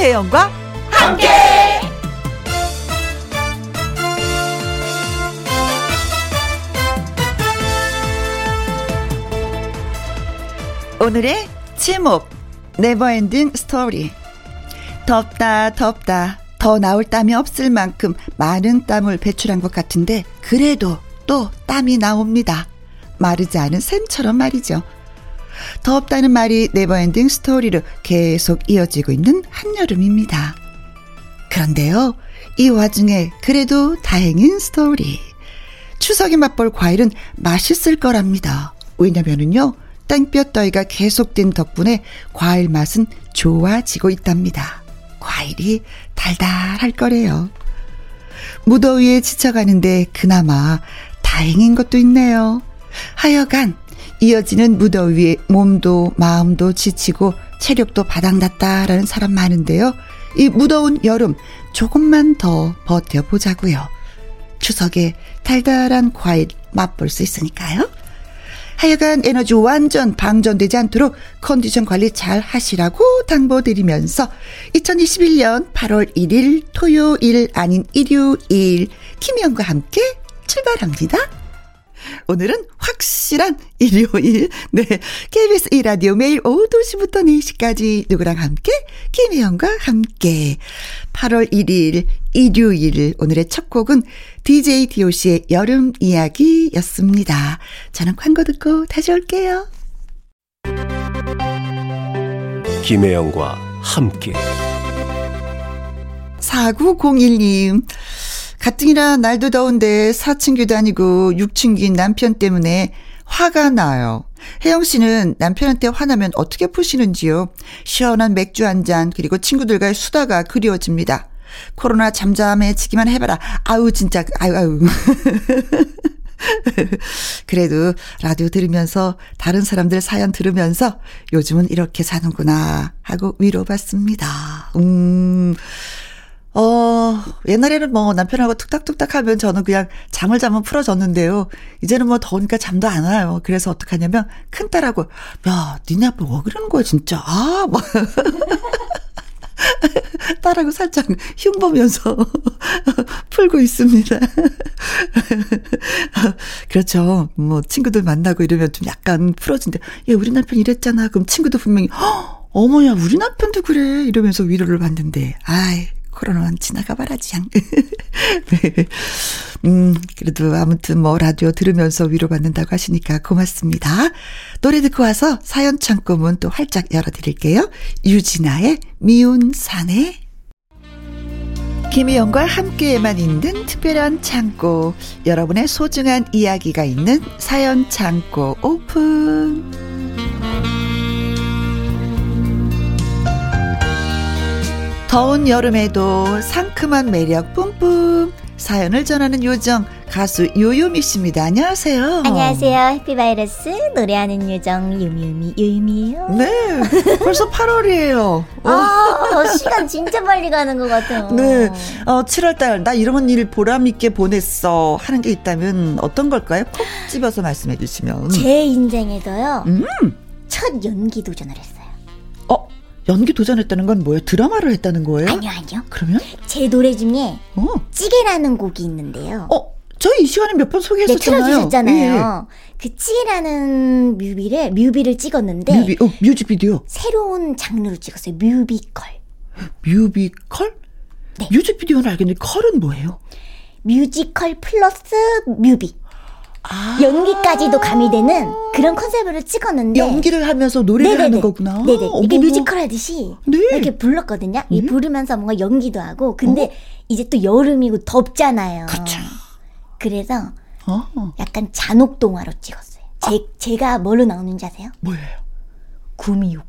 김혜영과 함께. 오늘의 제목, 네버엔딩 스토리. 덥다 더 나올 땀이 없을 만큼 많은 땀을 배출한 것 같은데 그래도 또 땀이 나옵니다. 마르지 않은 샘처럼 말이죠. 덥다는 말이 네버엔딩 스토리로 계속 이어지고 있는 한여름입니다. 그런데요, 이 와중에 그래도 다행인 스토리. 추석에 맛볼 과일은 맛있을 거랍니다. 왜냐면은요, 땡볕 더위가 계속된 덕분에 과일 맛은 좋아지고 있답니다. 과일이 달달할 거래요. 무더위에 지쳐가는데 그나마 다행인 것도 있네요. 하여간 이어지는 무더위에 몸도 마음도 지치고 체력도 바닥났다라는 사람 많은데요. 이 무더운 여름 조금만 더 버텨보자고요. 추석에 달달한 과일 맛볼 수 있으니까요. 하여간 에너지 완전 방전되지 않도록 컨디션 관리 잘 하시라고 당부드리면서 2021년 8월 1일 토요일 아닌 일요일 김희영과 함께 출발합니다. 오늘은 확실한 일요일. 네, KBS 1 라디오 매일 오후 2시부터 4시까지 누구랑 함께? 김혜영과 함께. 8월 1일 일요일 오늘의 첫 곡은 DJ DOC의 여름 이야기였습니다. 저는 광고 듣고 다시 올게요. 김혜영과 함께. 4901님. 가뜩이나 날도 더운데 사춘기도 아니고 6춘기인 남편 때문에 화가 나요. 혜영 씨는 남편한테 화나면 어떻게 푸시는지요? 시원한 맥주 한 잔 그리고 친구들과의 수다가 그리워집니다. 코로나 잠잠해지기만 해봐라. 아우 진짜 아유. 그래도 라디오 들으면서 다른 사람들 사연 들으면서 요즘은 이렇게 사는구나 하고 위로받습니다. 옛날에는 뭐 남편하고 툭닥툭닥 하면 저는 그냥 잠을 자면 풀어졌는데요. 이제는 뭐 더우니까 잠도 안 와요. 그래서 어떡하냐면 큰딸하고, 야, 니네 아빠 왜 그러는 거야, 진짜. 아, 막. 딸하고 살짝 흉보면서 풀고 있습니다. 그렇죠. 뭐 친구들 만나고 이러면 좀 약간 풀어진대. 야, 우리 남편 이랬잖아. 그럼 친구도 분명히, 어머야, 우리 남편도 그래. 이러면서 위로를 받는데, 아이. 코로나는 지나가 봐라지. 네. 그래도 아무튼 뭐 라디오 들으면서 위로받는다고 하시니까 고맙습니다. 노래 듣고 와서 사연 창고 문 또 활짝 열어드릴게요. 유진아의 미운 사내. 김희영과 함께만 있는 특별한 창고. 여러분의 소중한 이야기가 있는 사연 창고 오픈. 더운 여름에도 상큼한 매력 뿜뿜 사연을 전하는 요정 가수 요요미 씨입니다. 안녕하세요. 안녕하세요. 해피바이러스 노래하는 요정 요요미예요. 네. 벌써 8월이에요. 시간 진짜 빨리 가는 것 같아요. 네. 7월달 나 이런 일 보람있게 보냈어 하는 게 있다면 어떤 걸까요? 콕 집어서 말씀해 주시면. 제 인생에서요. 첫 연기 도전을 했어요. 연기 도전했다는 건 뭐예요? 드라마를 했다는 거예요? 아니요. 그러면? 제 노래 중에 찌개라는 곡이 있는데요. 저희 이 시간에 몇 번 소개했었잖아요. 네, 틀어주셨잖아요. 예. 그 찌개라는 뮤비를 찍었는데 뮤직비디오. 새로운 장르로 찍었어요. 뮤비컬? 네. 뮤직비디오는 알겠는데 컬은 뭐예요? 뮤지컬 플러스 뮤비. 연기까지도 가미되는 그런 컨셉으로 찍었는데 연기를 하면서 노래를 네네네. 하는 거구나. 네네. 이게 뮤지컬 하듯이 네. 이렇게 불렀거든요. 이 부르면서 뭔가 연기도 하고 근데 이제 또 여름이고 덥잖아요. 그렇죠. 그래서 약간 잔혹동화로 찍었어요. 제가 뭘로 나오는지 아세요? 뭐예요? 구미요.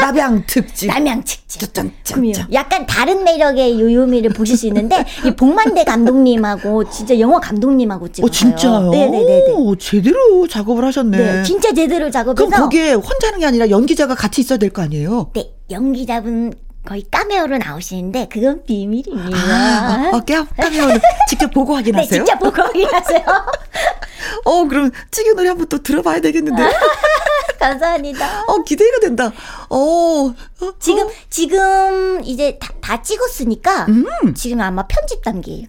남양특집. 약간 다른 매력의 요요미를 보실 수 있는데 이 복만대 감독님하고 진짜 영화 감독님하고 찍었어요. 진짜요? 네네네. 제대로 작업을 하셨네. 네, 진짜 제대로 작업해서. 그럼 거기에 혼자 하는 게 아니라 연기자가 같이 있어야 될 거 아니에요? 네, 연기자분. 거의 카메오로 나오시는데 그건 비밀입니다. 카메오를 직접 보고 확인하세요? 네, 직접 보고 확인하세요. 그럼 찌개 노래 한번 또 들어봐야 되겠는데. 감사합니다. 기대가 된다. 지금 이제 다 찍었으니까 지금 아마 편집 단계예요.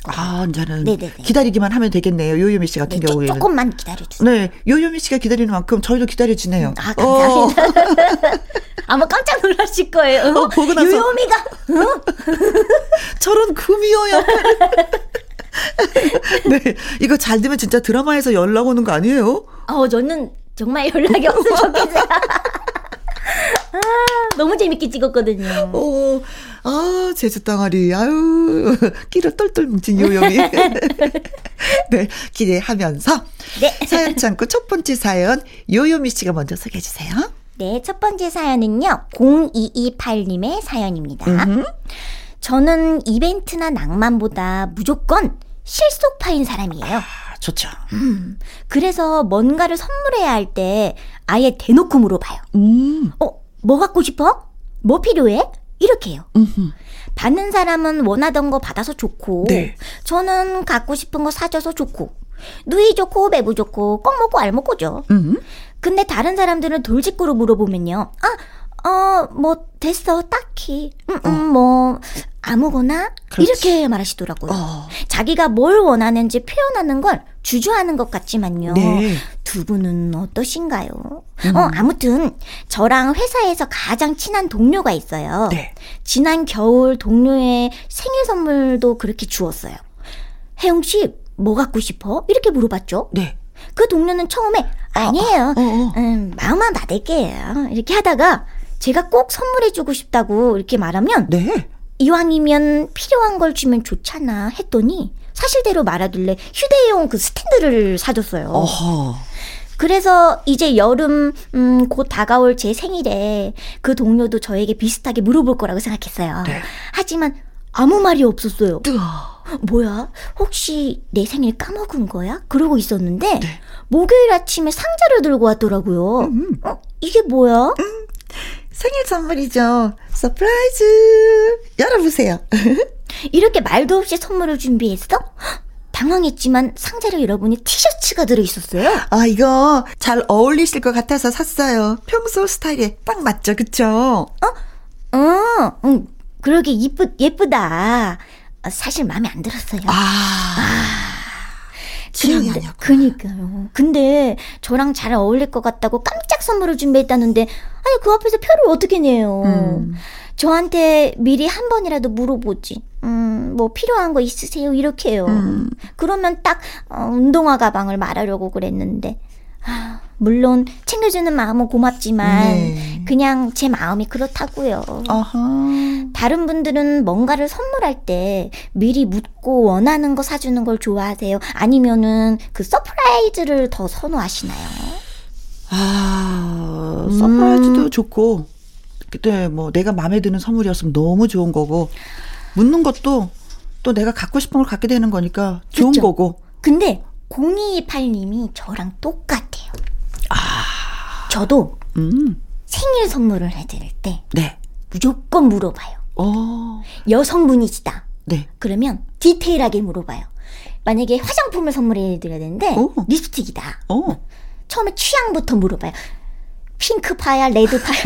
이제는 네네네. 기다리기만 하면 되겠네요. 요요미 씨 같은 경우에는 조금만 기다려주세요. 네, 요요미 씨가 기다리는 만큼 저희도 기다려지네요. 감사합니다. 아마 깜짝 놀라실 거예요. 보고 나서 요요미가 저런 금이요 약간. 네, 이거 잘 되면 진짜 드라마에서 연락 오는 거 아니에요? 저는 정말 연락이 없으면 좋겠어요. 너무 재밌게 찍었거든요. 제주 땅아리, 끼를 똘똘 뭉친 요요미. 네, 기대하면서. 네. 사연 창고 첫 번째 사연, 요요미 씨가 먼저 소개해 주세요. 네, 첫 번째 사연은요, 0228님의 사연입니다. 저는 이벤트나 낭만보다 무조건 실속파인 사람이에요. 좋죠. 그래서 뭔가를 선물해야 할 때 아예 대놓고 물어봐요. 뭐 갖고 싶어? 뭐 필요해? 이렇게요. 받는 사람은 원하던 거 받아서 좋고, 네. 저는 갖고 싶은 거 사줘서 좋고, 누이 좋고 매부 좋고 꼭 먹고 알 먹고죠. 근데 다른 사람들은 돌직구로 물어보면요. 뭐 됐어 딱히 뭐 아무거나 그렇지. 이렇게 말하시더라고요. 자기가 뭘 원하는지 표현하는 걸 주저하는 것 같지만요. 네. 두 분은 어떠신가요? 아무튼 저랑 회사에서 가장 친한 동료가 있어요. 네. 지난 겨울 동료의 생일 선물도 그렇게 주었어요. 혜영 씨 뭐 갖고 싶어? 이렇게 물어봤죠. 네. 그 동료는 처음에 아니에요. 마음만 받을게요. 이렇게 하다가 제가 꼭 선물해주고 싶다고 이렇게 말하면 네. 이왕이면 필요한 걸 주면 좋잖아 했더니 사실대로 말하길래 휴대용 그 스탠드를 사줬어요. 어허. 그래서 이제 여름 곧 다가올 제 생일에 그 동료도 저에게 비슷하게 물어볼 거라고 생각했어요. 네. 하지만 아무 말이 없었어요. 뭐야? 혹시 내 생일 까먹은 거야? 그러고 있었는데 네. 목요일 아침에 상자를 들고 왔더라고요. 이게 뭐야? 생일 선물이죠. 서프라이즈. 열어보세요. 이렇게 말도 없이 선물을 준비했어? 당황했지만 상자를 열어보니 티셔츠가 들어있었어요. 이거 잘 어울리실 것 같아서 샀어요. 평소 스타일에 딱 맞죠? 그쵸? 그러게 예쁘다. 사실 마음에 안 들었어요. 취향이 아니었구나. 그니까요. 근데 저랑 잘 어울릴 것 같다고 깜짝 선물을 준비했다는데 아니 그 앞에서 표를 어떻게 내요. 저한테 미리 한 번이라도 물어보지. 뭐 필요한 거 있으세요? 이렇게요. 그러면 딱 운동화 가방을 말하려고 그랬는데 물론 챙겨주는 마음은 고맙지만 네. 그냥 제 마음이 그렇다고요. 어허. 다른 분들은 뭔가를 선물할 때 미리 묻고 원하는 거 사주는 걸 좋아하세요? 아니면은 그 서프라이즈를 더 선호하시나요? 서프라이즈도 좋고 그때 뭐 내가 마음에 드는 선물이었으면 너무 좋은 거고 묻는 것도 또 내가 갖고 싶은 걸 갖게 되는 거니까 좋은 그쵸? 거고. 근데 0228님이 저랑 똑같아요. 저도 생일 선물을 해드릴 때 네. 무조건 물어봐요. 여성분이시다. 네. 그러면 디테일하게 물어봐요. 만약에 화장품을 선물해드려야 되는데 립스틱이다. 처음에 취향부터 물어봐요. 핑크파야, 레드파야.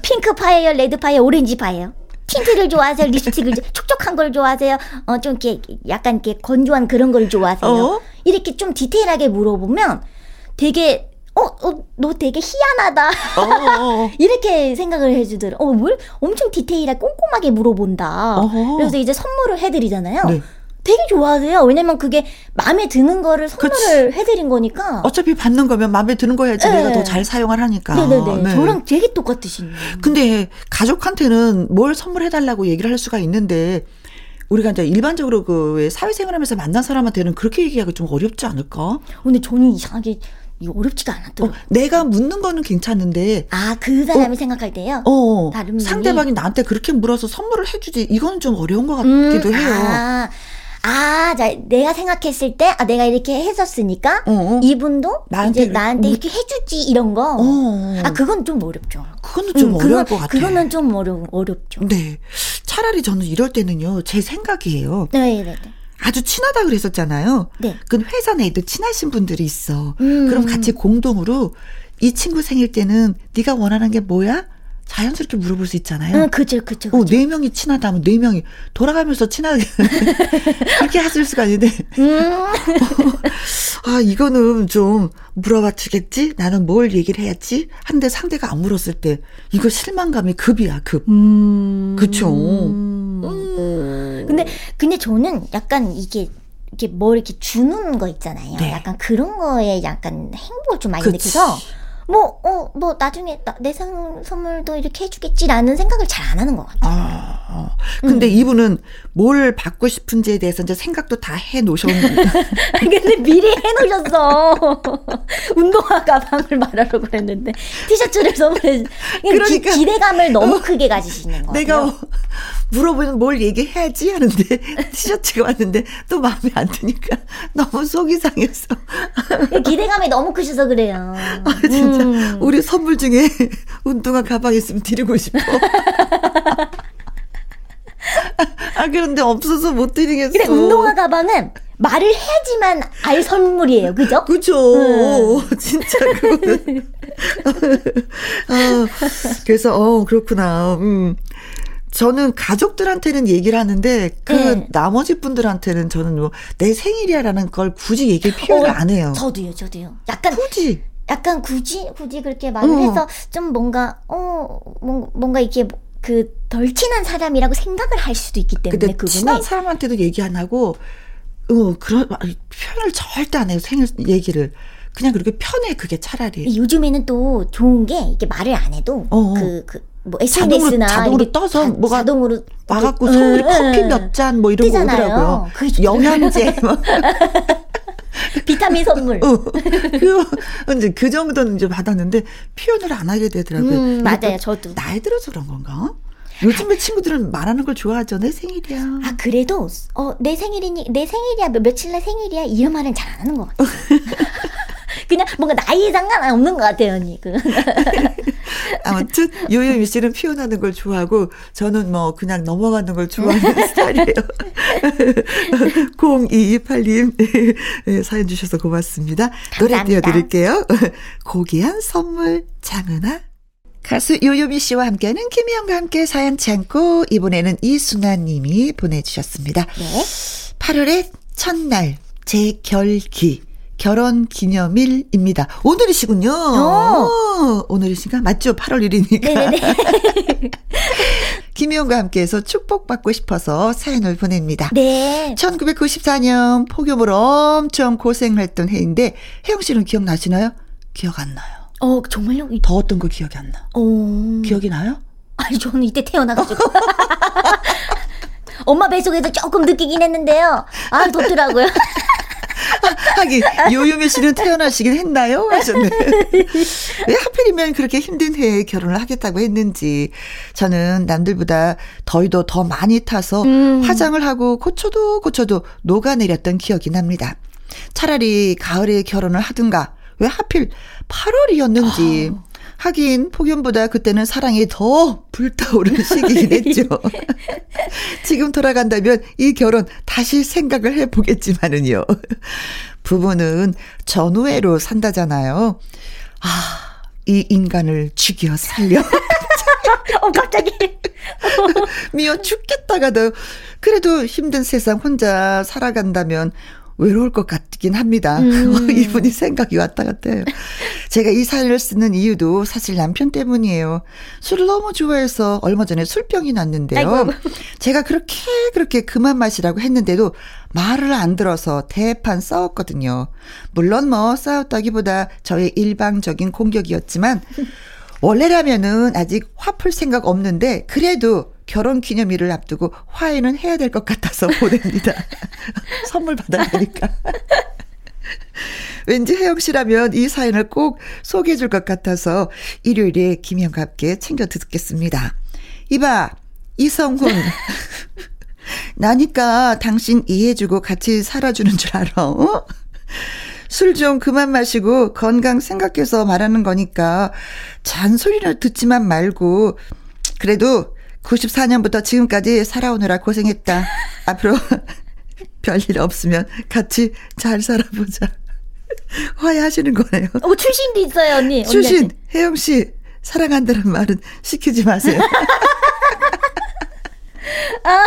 핑크파예요, 레드파야, 오렌지파예요. 틴트를 좋아하세요? 립스틱을 촉촉한 걸 좋아하세요? 좀 이렇게 약간 이렇게 건조한 그런 걸 좋아하세요? 이렇게 좀 디테일하게 물어보면 되게 너 되게 희한하다. 이렇게 생각을 해주더라. 뭘 엄청 디테일하게 꼼꼼하게 물어본다. 그래서 이제 선물을 해드리잖아요. 네. 되게 좋아하세요. 왜냐면 그게 마음에 드는 거를 선물을 그치. 해드린 거니까. 어차피 받는 거면 마음에 드는 거 해야지 네. 내가 더 잘 사용을 하니까. 네네네. 네. 저랑 되게 똑같으시네요. 근데 가족한테는 뭘 선물해달라고 얘기를 할 수가 있는데 우리가 이제 일반적으로 그 사회생활하면서 만난 사람한테는 그렇게 얘기하기 좀 어렵지 않을까? 근데 저는 이상하게 어렵지가 않았더라고요. 내가 묻는 거는 괜찮은데. 그 사람이 생각할 때요? 다른 상대방이 나한테 그렇게 물어서 선물을 해주지. 이건 좀 어려운 것 같기도 해요. 자, 내가 생각했을 때, 내가 이렇게 했었으니까, 이분도 이제 나한테 이렇게 해주지, 이런 거. 그건 좀 어렵죠. 그건 좀 어려울 것 같아요. 그거는 좀 어렵죠. 네. 차라리 저는 이럴 때는요, 제 생각이에요. 네. 아주 친하다 그랬었잖아요. 네. 그 회사 내에도 친하신 분들이 있어. 그럼 같이 공동으로 이 친구 생일 때는 네가 원하는 게 뭐야? 자연스럽게 물어볼 수 있잖아요. 그죠. 네 명이 친하다면 네 명이 돌아가면서 친하게 그렇게 하실 수가 있는데. 아, 이거는 좀 물어봐 주겠지? 나는 뭘 얘기를 해야지? 한데 상대가 안 물었을 때 이거 실망감이 급이야, 급. 그렇죠. 근데 저는 약간 이게 뭐 이렇게 주는 거 있잖아요. 네. 약간 그런 거에 약간 행복을 좀 많이 느껴서. 뭐 나중에 내 선물도 이렇게 해주겠지라는 생각을 잘 안 하는 것 같아요. 근데 이분은 뭘 받고 싶은지에 대해서 이제 생각도 다 해놓으셨는데. 근데 미리 해놓으셨어. 운동화 가방을 말하려고 했는데 티셔츠를 선물해. 그러니까 기대감을 너무 크게 가지시는 것 내가 같아요. 내가 물어보면 뭘 얘기해야지 하는데 티셔츠가 왔는데 또 마음에 안 드니까 너무 속이 상해서. 기대감이 너무 크셔서 그래요. 진짜 우리 선물 중에 운동화 가방 있으면 드리고 싶어. 그런데 없어서 못 드리겠어. 근데 운동화 가방은 말을 해야지만 알 선물이에요. 그죠? 그죠. 진짜 그거는. 그래서 그렇구나. 저는 가족들한테는 얘기를 하는데 그 나머지 분들한테는 저는 뭐 내 생일이야라는 걸 굳이 얘기를 표현을 안 해요. 저도요. 약간 약간 굳이 그렇게 말을 해서 좀 뭔가 이렇게 그 덜 친한 사람이라고 생각을 할 수도 있기 때문에. 근데 그분이 친한 사람한테도 얘기 안 하고 그런 표현을 절대 안 해요. 생일 얘기를 그냥 그렇게 편해. 그게 차라리. 요즘에는 또 좋은 게 이게 말을 안 해도 뭐 SNS나 자동으로 떠서 뭐가 자동으로 와갖고 서울 커피 몇 잔 뭐 이런 거 오더라고요. 영양제 막. 비타민 선물. 그 정도는 이제 받았는데 표현을 안 하게 되더라고요. 맞아요, 저도. 나이 들어서 그런 건가? 요즘에 친구들은 말하는 걸 좋아하죠. 내 생일이야. 그래도 내 생일이야. 며칠 날 생일이야. 이 말은 잘 안 하는 것 같아요. 그냥 뭔가 나이에 상관 없는 것 같아요, 언니. 아무튼 요요미 씨는 표현하는 걸 좋아하고 저는 뭐 그냥 넘어가는 걸 좋아하는 스타일이에요. 0228님 사연 주셔서 고맙습니다. 감사합니다. 노래 띄워드릴게요. 고귀한 선물 장은아. 가수 요요미 씨와 함께하는 김희영과 함께 사연 창고, 이번에는 이순아 님이 보내주셨습니다. 네. 8월의 첫날 재결기. 결혼 기념일입니다. 오늘이시군요. 오늘이신가? 맞죠? 8월 1일이니까. 네네네. 김희영과 함께해서 축복받고 싶어서 사연을 보냅니다. 네. 1994년 폭염으로 엄청 고생했던 해인데, 혜영 씨는 기억나시나요? 기억 안 나요. 정말요? 더웠던 거 기억이 안 나. 기억이 나요? 아니, 저는 이때 태어나가지고. 엄마 뱃속에서 조금 느끼긴 했는데요. 덥더라고요. 하긴 요요미 씨는 태어나시긴 했나요? 하셨네. 왜 하필이면 그렇게 힘든 해에 결혼을 하겠다고 했는지. 저는 남들보다 더위도 더 많이 타서 화장을 하고 고쳐도 녹아내렸던 기억이 납니다. 차라리 가을에 결혼을 하든가 왜 하필 8월이었는지. 하긴 폭염보다 그때는 사랑이 더 불타오른 시기긴 했죠. 지금 돌아간다면 이 결혼 다시 생각을 해보겠지만은요. 부부는 전우애로 산다잖아요. 이 인간을 죽여 살려. 갑자기. 미워 죽겠다가도 그래도 힘든 세상 혼자 살아간다면 외로울 것 같긴 합니다. 이분이 생각이 왔다 갔다 해요. 제가 이 사연을 쓰는 이유도 사실 남편 때문이에요. 술을 너무 좋아해서 얼마 전에 술병이 났는데요. 아이고. 제가 그렇게 그만 마시라고 했는데도 말을 안 들어서 대판 싸웠거든요. 물론 뭐 싸웠다기보다 저의 일방적인 공격이었지만 원래라면은 아직 화풀 생각 없는데 그래도 결혼 기념일을 앞두고 화해는 해야 될 것 같아서 보냅니다. 선물 받아가니까. 왠지 혜영 씨라면 이 사연을 꼭 소개해 줄 것 같아서 일요일에 김희영과 함께 챙겨 듣겠습니다. 이봐, 이성훈. 나니까 당신 이해해주고 같이 살아주는 줄 알아. 술 좀 그만 마시고 건강 생각해서 말하는 거니까 잔소리를 듣지만 말고 그래도 94년부터 지금까지 살아오느라 고생했다. 앞으로 별일 없으면 같이 잘 살아보자. 화해하시는 거네요. 오, 출신도 있어요, 언니. 출신, 혜영 씨, 사랑한다는 말은 시키지 마세요. 아.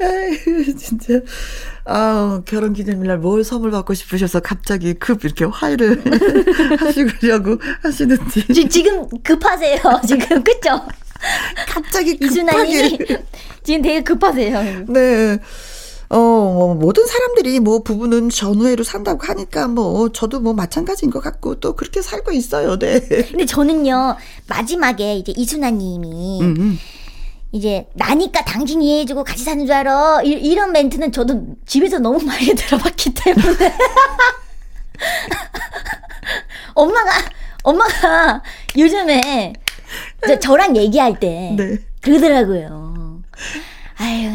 아유, 진짜. 아, 결혼 기념일날 뭘 선물 받고 싶으셔서 갑자기 급 이렇게 화해를 하시려고 하시는지. 지금 급하세요, 지금. 그쵸? 갑자기 급하게. 이순아님이 지금 되게 급하세요. 네. 모든 사람들이 부부는 전후회로 산다고 하니까 저도 마찬가지인 것 같고 또 그렇게 살고 있어요. 네. 근데 저는요, 마지막에 이제 이순아님이 이제 나니까 당신 이해해주고 같이 사는 줄 알아. 이런 멘트는 저도 집에서 너무 많이 들어봤기 때문에 엄마가 요즘에 저랑 얘기할 때 네. 그러더라고요. 아유,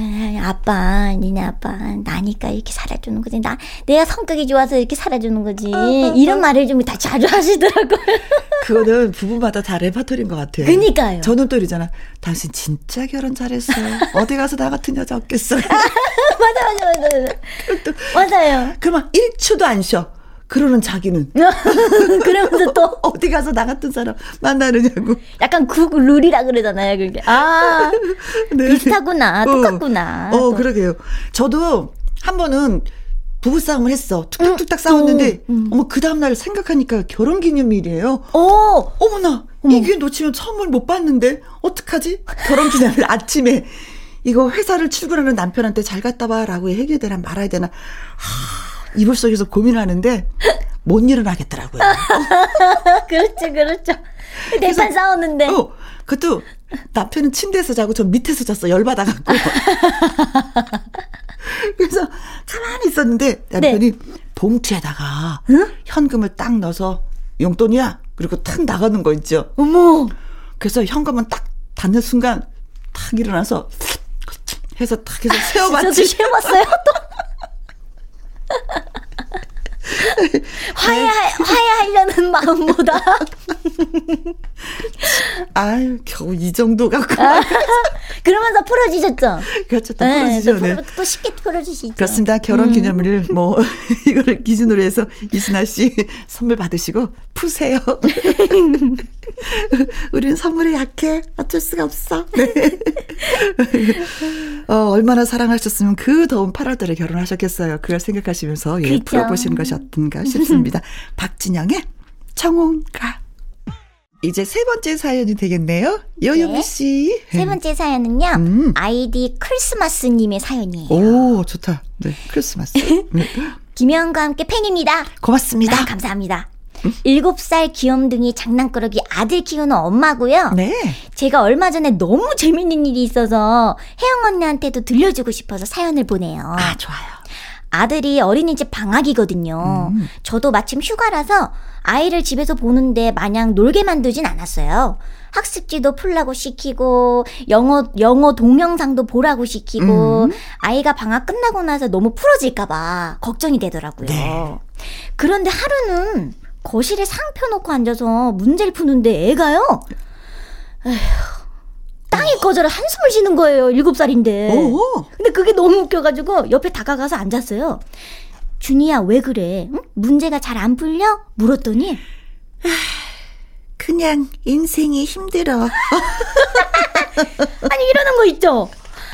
아빠, 니네 아빠 나니까 이렇게 살아주는 거지. 내가 성격이 좋아서 이렇게 살아주는 거지. 이런 말을 좀 다 자주 하시더라고요. 그거는 부부마다 다 레퍼토리인 것 같아요. 그러니까요. 저는 또 이러잖아. 당신 진짜 결혼 잘했어. 어디 가서 나 같은 여자 없겠어. 맞아. 맞아요. 그러면 1초도 안 쉬어. 그러는 자기는. 그러면서 또. 어디 가서 나 같은 사람 만나느냐고. 약간 룰이라 그러잖아요, 그게. 아. 네. 비슷하구나. 똑같구나. 그러게요. 저도 한 번은 부부싸움을 했어. 툭탁툭탁 싸웠는데, 어머, 그 다음날 생각하니까 결혼기념일이에요. 어머나. 이 기회 놓치면 선물 못 받는데, 어떡하지? 결혼기념일 아침에. 이거 회사를 출근하는 남편한테 잘 갔다 와. 라고 얘기해야 되나 말아야 되나. 이불 속에서 고민하는데 못 일어나겠더라고요. 그렇죠. 대판 싸웠는데. 그것도 남편은 침대에서 자고 전 밑에서 잤어. 열받아갖고. 그래서 가만히 있었는데 남편이 네. 봉투에다가 응? 현금을 딱 넣어서 용돈이야. 그리고 탁 나가는 거 있죠. 어머. 그래서 현금은 딱 닿는 순간 탁 일어나서 해서 탁 해서 세워봤지. 저도 세워봤어요. 화해하려는 마음보다. 아유, 겨우 이 정도 갖고. 그러면서 풀어지셨죠? 그렇죠. 또 풀어지죠. 네. 또 쉽게 풀어지시죠. 그렇습니다. 결혼 기념일을 이거를 기준으로 해서 이순아 씨 선물 받으시고 푸세요. 우리는 선물에 약해. 어쩔 수가 없어. 네. 얼마나 사랑하셨으면 그 더운 8월달에 결혼하셨겠어요. 그걸 생각하시면서 예, 풀어보시는 것이 어떤가 싶습니다. 박진영의 청혼가. 이제 세 번째 사연이 되겠네요. 요요미 씨. 네. 세 번째 사연은요. 아이디 크리스마스님의 사연이에요. 오, 좋다. 네, 크리스마스. 김혜원과 함께 팬입니다. 고맙습니다. 감사합니다. 7살 귀염둥이 장난꾸러기 아들 키우는 엄마고요. 네. 제가 얼마 전에 너무 재밌는 일이 있어서 혜영 언니한테도 들려주고 싶어서 사연을 보내요. 아, 좋아요. 아들이 어린이집 방학이거든요. 저도 마침 휴가라서 아이를 집에서 보는데 마냥 놀게 만들진 않았어요. 학습지도 풀라고 시키고 영어 동영상도 보라고 시키고 아이가 방학 끝나고 나서 너무 풀어질까 봐 걱정이 되더라고요. 네. 그런데 하루는 거실에 상 펴놓고 앉아서 문제를 푸는데 애가요. 에휴, 땅이 꺼져라 한숨을 쉬는 거예요. 7살인데. 근데 그게 너무 웃겨가지고 옆에 다가가서 앉았어요. 준이야, 왜 그래? 응? 문제가 잘 안 풀려? 물었더니 그냥 인생이 힘들어. 아니, 이러는 거 있죠?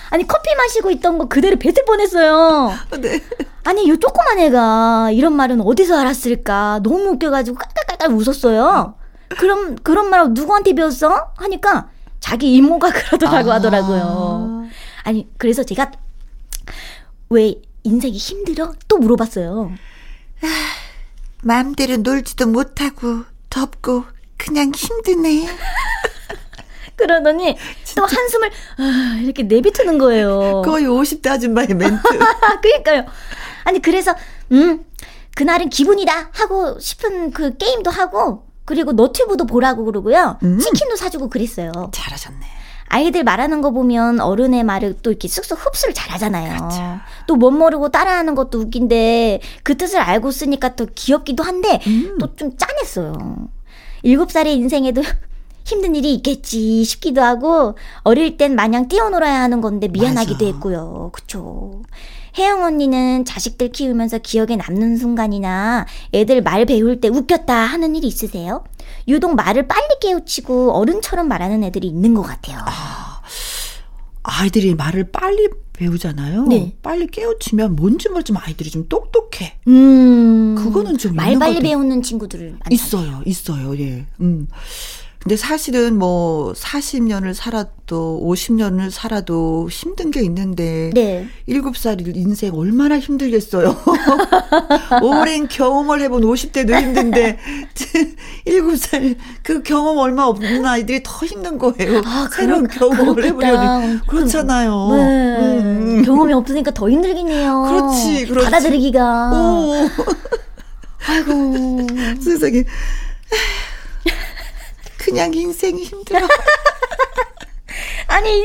아니, 커피 마시고 있던 거 그대로 뱉을 뻔했어요. 네. 아니, 요 조그만 애가 이런 말은 어디서 알았을까? 너무 웃겨가지고 깔깔깔깔 웃었어요. 그런 말 누구한테 배웠어? 하니까 자기 이모가 그러더라고 하더라고요. 아니, 그래서 제가 왜 인생이 힘들어? 또 물어봤어요. 마음대로 놀지도 못하고 덥고 그냥 힘드네. 그러더니 진짜. 또 한숨을 이렇게 내뱉는 거예요. 거의 50대 아줌마의 멘트. 그러니까요. 아니, 그래서 그날은 기분이다 하고 싶은 그 게임도 하고 그리고 너튜브도 보라고 그러고요. 치킨도 사주고 그랬어요. 잘하셨네. 아이들 말하는 거 보면 어른의 말을 또 이렇게 쑥쑥 흡수를 잘하잖아요. 그렇죠. 또 못 모르고 따라하는 것도 웃긴데 그 뜻을 알고 쓰니까 더 귀엽기도 한데 또 좀 짠했어요. 7살의 인생에도 힘든 일이 있겠지 싶기도 하고 어릴 땐 마냥 뛰어놀아야 하는 건데 미안하기도 맞아. 했고요. 그쵸. 혜영 언니는 자식들 키우면서 기억에 남는 순간이나 애들 말 배울 때 웃겼다 하는 일이 있으세요? 유독 말을 빨리 깨우치고 어른처럼 말하는 애들이 있는 것 같아요. 아, 아이들이 말을 빨리 배우잖아요. 네. 빨리 깨우치면 뭔지 아이들이 좀 똑똑해. 그거는 좀 말 빨리 배우는 친구들을 많잖아요. 있어요. 예. 근데 사실은 뭐 40년을 살아도 50년을 살아도 힘든 게 있는데 네. 7살 인생 얼마나 힘들겠어요. 오랜 경험을 해본 50대도 힘든데 7살 그 경험 얼마 없는 아이들이 더 힘든 거예요. 아, 새로운 경험을 해보려니 그렇잖아요. 네. 경험이 없으니까 더 힘들긴 해요. 그렇지. 받아들이기가. 오. 아이고. 세상에. 그냥 인생이 힘들어. 아니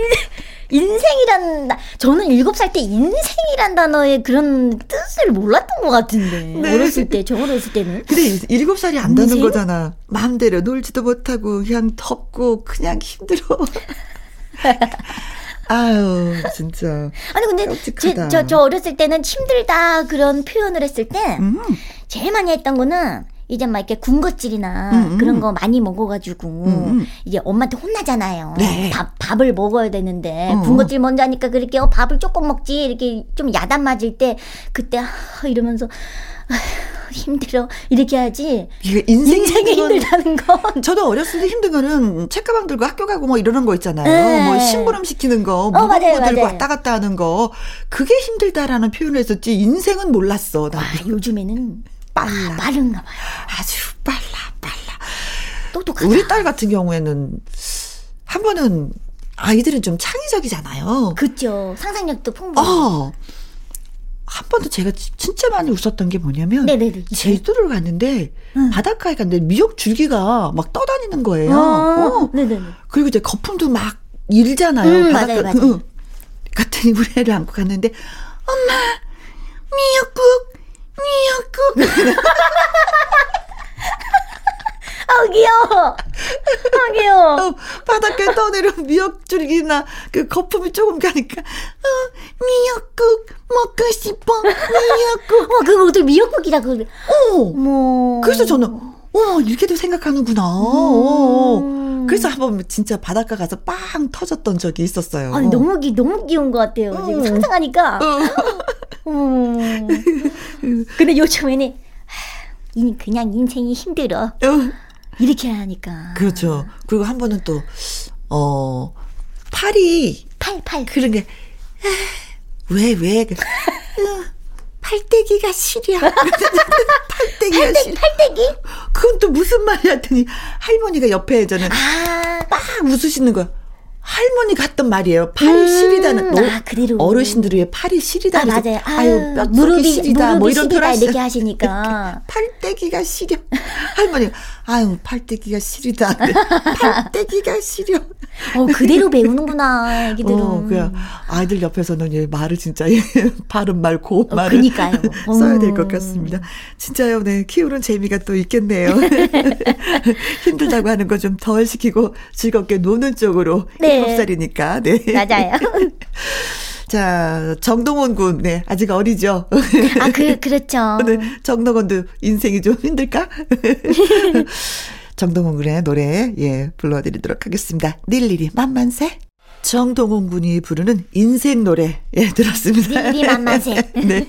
인생이란 저는 7살 때 인생이란 단어의 그런 뜻을 몰랐던 것 같은데 네. 어렸을 때는 근데 7살이 안다는 인생? 거잖아. 마음대로 놀지도 못하고 그냥 덥고 그냥 힘들어. 아유 진짜. 아니 근데 저 어렸을 때는 힘들다 그런 표현을 했을 때 제일 많이 했던 거는 이제 막 이렇게 군것질이나 그런 거 많이 먹어가지고 이제 엄마한테 혼나잖아요. 네. 밥을 먹어야 되는데 군것질 먼저 하니까 그렇게 밥을 조금 먹지 이렇게 좀 야단 맞을 때 그때 이러면서 힘들어 이렇게 하지. 인생이 힘들다는 거. 저도 어렸을 때 힘든 거는 책가방 들고 학교 가고 뭐 이러는 거 있잖아요. 네. 뭐 심부름 시키는 거 무거운 거 들고 왔다 갔다 하는 거 그게 힘들다라는 표현을 했었지 인생은 몰랐어. 와, 요즘에는 빠른가 봐요. 아주 빨라. 똑똑하다. 우리 딸 같은 경우에는 한 번은 아이들은 좀 창의적이잖아요. 그렇죠. 상상력도 풍부해요. 한 번도 제가 진짜 많이 웃었던 게 뭐냐면 네네네. 제주도를 갔는데 바닷가에 갔는데 미역 줄기가 막 떠다니는 거예요. 네네네. 그리고 이제 거품도 막 일잖아요. 바닷가. 맞아요. 갔더니 우리 애를 안고 갔는데 엄마 미역국. 귀여워. 바닷가에 떠내려온 미역줄기나 그 거품이 조금 가니까 미역국 먹고 싶어. 미역국. 그것도 미역국이라고. 그래서 저는 이렇게도 생각하는구나. 그래서 한번 진짜 바닷가 가서 빵 터졌던 적이 있었어요. 아니, 너무 귀여운 것 같아요. 지금 상상하니까. 근데 요즘에는 그냥 인생이 힘들어. 이렇게 하니까. 그렇죠. 그리고 한 번은 또 팔이 그런 게 왜 팔떼기가 시려. 팔떼기? 그건 또 무슨 말이야 했더니 할머니가 옆에 저는 막 웃으시는 거야. 할머니 같던 말이에요. 팔이 시리다는 어르신들 위해 팔이 시리다는. 맞아요. 아유 뼛속이 시리다 뭐 이런 표현 하시니까 팔떼기가 시려. 할머니가 아유 팔떼기가 시리다. 팔떼기가 시려. 그대로 배우는구나 애기들은. 그냥 아이들 옆에서는 얘 말을 진짜 바른말 고운말을 써야 될 것 같습니다. 진짜요. 네, 키우는 재미가 또 있겠네요. 힘들다고 하는 거 좀 덜 시키고 즐겁게 노는 쪽으로. 네. 7살이니까. 네. 맞아요. 자, 정동원 군. 네. 아직 어리죠. 그렇죠. 네, 정동원도 인생이 좀 힘들까? 정동원 군의 노래, 불러드리도록 하겠습니다. 닐리리 만만세. 정동원 군이 부르는 인생 노래, 들었습니다. 닐리리 만만세. 네.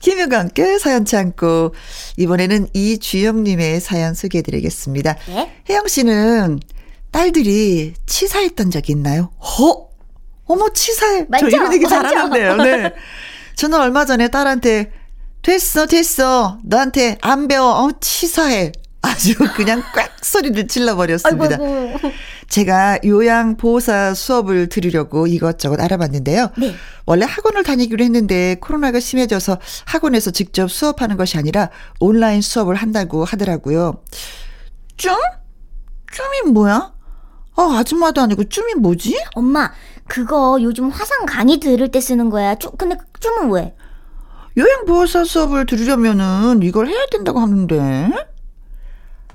김유과 함께 사연 참고, 이번에는 이주영님의 사연 소개해드리겠습니다. 네. 혜영 씨는 딸들이 치사했던 적이 있나요? 어머 치사해. 맞죠? 저 이런 얘기 잘하는데요. 네. 저는 얼마 전에 딸한테 됐어 너한테 안 배워 치사해 아주 그냥 꽉 소리를 질러버렸습니다. 아이고. 제가 요양보호사 수업을 들으려고 이것저것 알아봤는데요. 네. 원래 학원을 다니기로 했는데 코로나가 심해져서 학원에서 직접 수업하는 것이 아니라 온라인 수업을 한다고 하더라고요. 쫌이 뭐야? 아줌마도 아니고 쫌이 뭐지? 엄마, 그거 요즘 화상 강의 들을 때 쓰는 거야. 근데 쫌은 왜? 요양보호사 수업을 들으려면은 이걸 해야 된다고 하는데.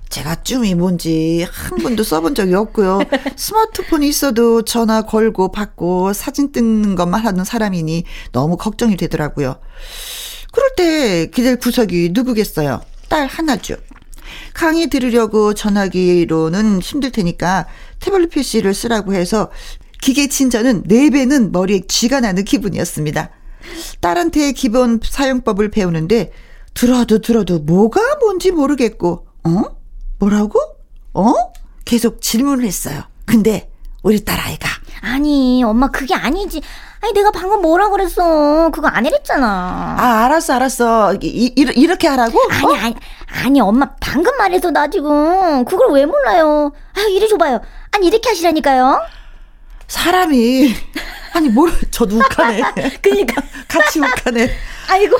제가 쯤이 뭔지 한 번도 써본 적이 없고요. 스마트폰이 있어도 전화 걸고 받고 사진 찍는 것만 하는 사람이니 너무 걱정이 되더라고요. 그럴 때 기댈 구석이 누구겠어요? 딸 하나죠. 강의 들으려고 전화기로는 힘들 테니까 태블릿 PC를 쓰라고 해서 기계 친절은 4배는 머리에 쥐가 나는 기분이었습니다. 딸한테 기본 사용법을 배우는데 들어도 뭐가 뭔지 모르겠고 뭐라고? 계속 질문을 했어요. 근데 우리 딸아이가 아니 엄마 그게 아니지. 아니 내가 방금 뭐라 그랬어. 그거 안 해랬잖아. 아 알았어. 이렇게 하라고? 아니 엄마 방금 말해서 나 지금 그걸 왜 몰라요. 아유 이리 줘봐요. 아니 이렇게 하시라니까요. 사람이 아니 뭘 저도 욱하네. 그러니까 같이 욱하네. 아이고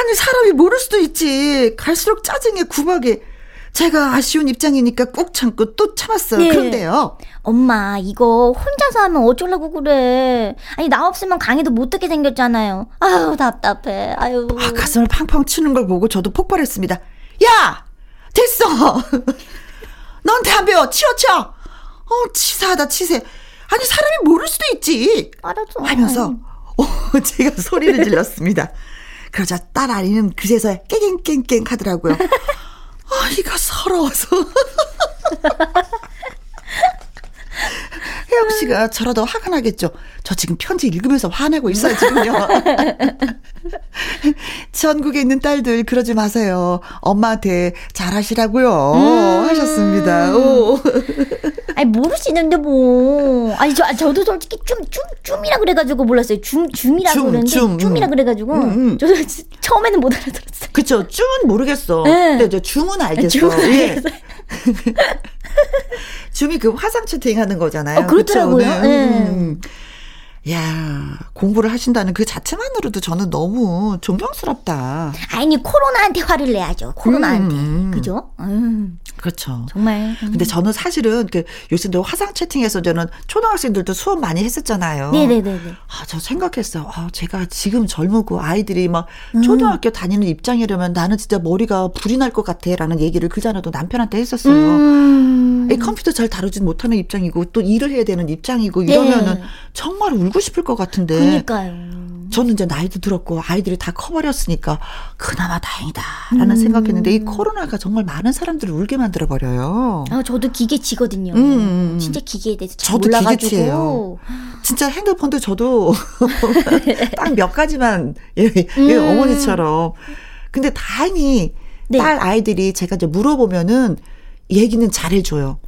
아니 사람이 모를 수도 있지. 갈수록 짜증에 구박에 제가 아쉬운 입장이니까 꾹 참고 또 참았어요. 네. 그런데요 엄마 이거 혼자서 하면 어쩌려고 그래. 아니 나 없으면 강의도 못 듣게 생겼잖아요. 아유 답답해. 아유 아, 가슴을 팡팡 치는 걸 보고 저도 폭발했습니다. 야 됐어. 넌 다 배워. 치워. 치사하다 치세. 아니 사람이 모를 수도 있지. 알았어. 하면서 제가 소리를 질렀습니다. 그러자 딸 아이는 그제서야 깽깽깽 하더라고요. 아이가 서러워서. 혜영 씨가 저라도 화가 나겠죠. 저 지금 편지 읽으면서 화내고 있어요 지금요. 전국에 있는 딸들 그러지 마세요. 엄마한테 잘하시라고요. 하셨습니다. 오. 아니 모르시는데 뭐. 아니 저도 솔직히 춤이라 그래가지고 몰랐어요. 춤이라 그러는데 춤이라 그래가지고 저도 처음에는 못 알아들었어요. 그쵸. 춤은 모르겠어. 네. 근데 춤은 알겠어. 예. 줌이 그 화상 채팅하는 거잖아요. 그렇더라고요. 그렇죠? 네. 야 공부를 하신다는 그 자체만으로도 저는 너무 존경스럽다. 아니 코로나한테 화를 내야죠. 코로나한테 그죠? 그렇죠. 정말. 근데 저는 사실은 그 요새도 화상 채팅에서 저는 초등학생들도 수업 많이 했었잖아요. 네네네. 아, 저 생각했어요. 아, 제가 지금 젊고 아이들이 막 초등학교 다니는 입장이라면 나는 진짜 머리가 불이 날 것 같아라는 얘기를 그전에도 남편한테 했었어요. 컴퓨터 잘 다루진 못하는 입장이고 또 일을 해야 되는 입장이고 이러면은 네. 정말 울고 싶을 것 같은데. 그러니까요. 저는 이제 나이도 들었고 아이들이 다 커버렸으니까 그나마 다행이다라는 생각했는데 이 코로나가 정말 많은 사람들을 울게 만들어 버려요. 아 저도 기계치거든요. 진짜 기계에 대해서 잘 저도 몰라가지고. 기계치예요. 진짜 핸드폰도 저도 딱 몇 가지만 예, 어머니처럼. 근데 다행히 네. 딸 아이들이 제가 이제 물어보면은. 얘기는 잘해줘요.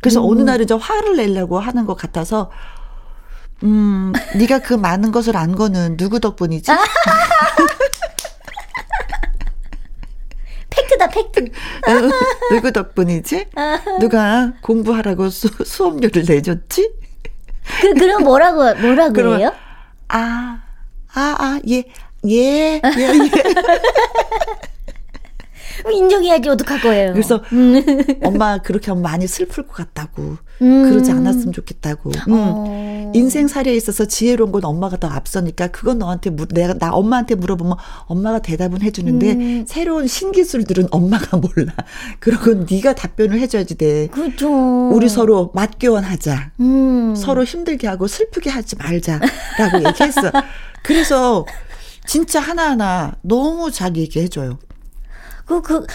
그래서 어느 날은 이제 화를 내려고 하는 것 같아서 네가 그 많은 것을 안 거는 누구 덕분이지? 팩트다 팩트. 누구 덕분이지? 누가 공부하라고 수업료를 내줬지? 그럼 뭐라고 해요? 예. 인정해야지 어떡할 거예요. 그래서 엄마 그렇게 하면 많이 슬플 것 같다고 그러지 않았으면 좋겠다고 인생 사례에 있어서 지혜로운 건 엄마가 더 앞서니까 그건 너한테 나 엄마한테 물어보면 엄마가 대답은 해주는데 새로운 신기술들은 엄마가 몰라. 그러고 네가 답변을 해줘야지 돼. 그렇죠. 우리 서로 맞교환하자. 서로 힘들게 하고 슬프게 하지 말자라고 얘기했어. 그래서 진짜 하나하나 너무 잘 얘기해줘요.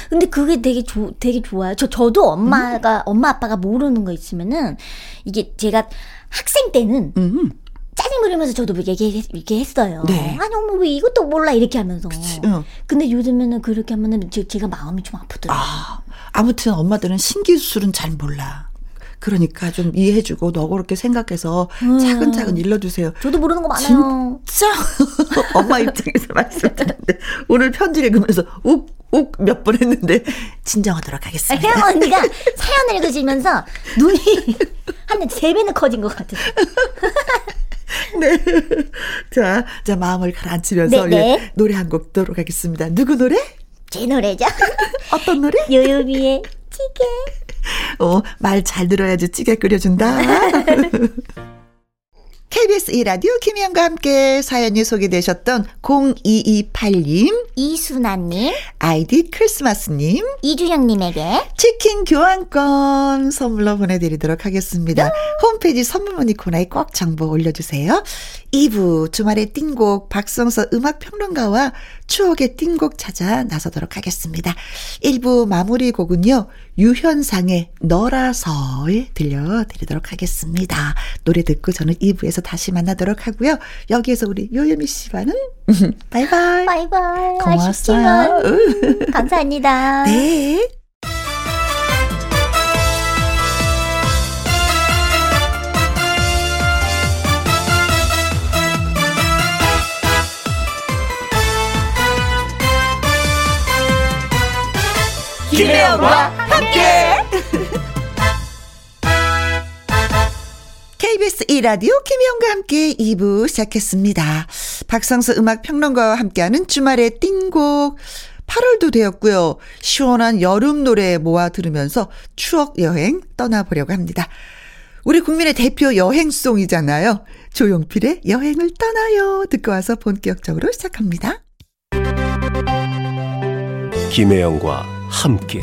근데 그게 되게 좋아요. 저도 엄마 아빠가 모르는 거 있으면은 이게 제가 학생 때는 짜증 부리면서 저도 이렇게 했어요. 네. 아니 엄마 왜 이것도 몰라 이렇게 하면서. 그치, 근데 요즘에는 그렇게 하면은 제가 마음이 좀 아프더라고요. 아무튼 엄마들은 신기술은 잘 몰라. 그러니까 좀 이해해주고 너그럽게 생각해서 차근차근 일러주세요. 저도 모르는 거 많아요. 진짜 엄마 입장에서 말씀드렸는데 오늘 편지를 읽으면서 욱 몇 번 했는데 진정하도록 하겠습니다. 혜영 언니가 사연을 읽으시면서 눈이 한 3배는 커진 것 같아요. 네. 자 마음을 가라앉히면서 네. 노래 한 곡 듣도록 하겠습니다. 누구 노래? 제 노래죠. 어떤 노래? 요요미의 찌개. 말 잘 들어야지 찌개 끓여준다. KBS 1 라디오 김희영과 함께 사연이 소개되셨던 0228님, 이순아님, 아이디 크리스마스님, 이준영님에게 치킨 교환권 선물로 보내드리도록 하겠습니다. 홈페이지 선물문의 코너에 꼭 정보 올려주세요. 2부 주말의 띵곡 박성서 음악평론가와 추억의 띵곡 찾아 나서도록 하겠습니다. 1부 마무리 곡은요, 유현상의 너라서에 들려드리도록 하겠습니다. 노래 듣고 저는 2부에서 다시 만나도록 하고요. 여기에서 우리 요요미 씨와는 바이바이. 바이바이. 고마웠어요. 감사합니다. 네. 김혜영과 함께 KBS 1라디오 김혜영과 함께 2부 시작했습니다. 박성서 음악평론가와 함께하는 주말의 띵곡. 8월도 되었고요. 시원한 여름 노래 모아 들으면서 추억여행 떠나보려고 합니다. 우리 국민의 대표 여행송이잖아요. 조용필의 여행을 떠나요 듣고 와서 본격적으로 시작합니다. 김혜영과 함께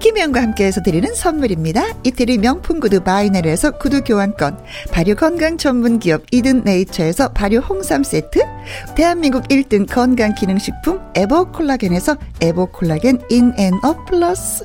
김혜영과 함께해서 드리는 선물입니다. 이태리 명품 구두 바이네르에서 구두 교환권, 발효 건강 전문 기업 이든 네이처에서 발효 홍삼 세트, 대한민국 1등 건강 기능식품 에버 콜라겐에서 에버 콜라겐 인앤업 플러스,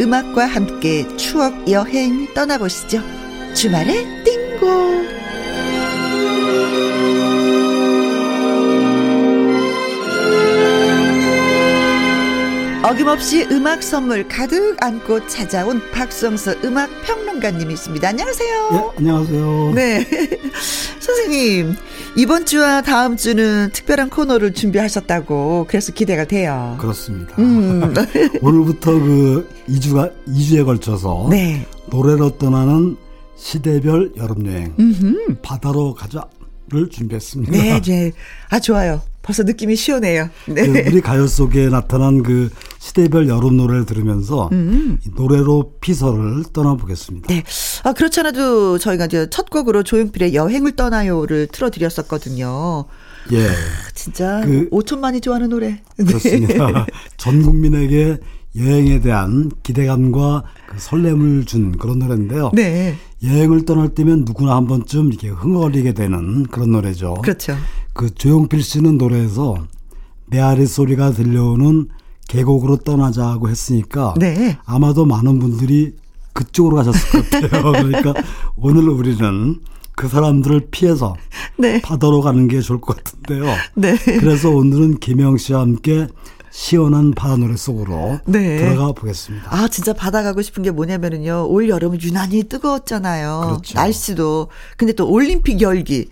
음악과 함께 추억 여행 떠나보시죠. 주말의 띵곡. 어김없이 음악 선물 가득 안고 찾아온 박성서 음악 평론가님이십니다. 안녕하세요. 네, 안녕하세요. 네. 선생님, 이번 주와 다음 주는 특별한 코너를 준비하셨다고, 그래서 기대가 돼요. 그렇습니다. 오늘부터 그 2주에 걸쳐서 네. 노래로 떠나는 시대별 여름여행, 바다로 가자를 준비했습니다. 네, 네. 아, 좋아요. 벌써 느낌이 시원해요. 네. 우리 가요 속에 나타난 그 시대별 여름 노래를 들으면서 노래로 피서를 떠나보겠습니다. 네. 아, 그렇잖아도 저희가 이제 첫 곡으로 조용필의 여행을 떠나요를 틀어드렸었거든요. 예. 아, 진짜 그 5천만이 좋아하는 노래. 그렇습니다. 전 국민에게 여행에 대한 기대감과 그 설렘을 준 그런 노래인데요. 네. 여행을 떠날 때면 누구나 한 번쯤 이렇게 흥얼리게 되는 그런 노래죠. 그렇죠. 그 조용필 씨는 노래에서 메아리 소리가 들려오는 계곡으로 떠나자고 했으니까 네. 아마도 많은 분들이 그쪽으로 가셨을 것 같아요. 그러니까 오늘 우리는 그 사람들을 피해서 네. 바다로 가는 게 좋을 것 같은데요. 네. 그래서 오늘은 김혜영 씨와 함께 시원한 바다 노래 속으로 네. 들어가 보겠습니다. 아, 진짜 바다 가고 싶은 게 뭐냐면요, 올 여름은 유난히 뜨거웠잖아요. 그렇죠. 날씨도. 근데 또 올림픽 열기.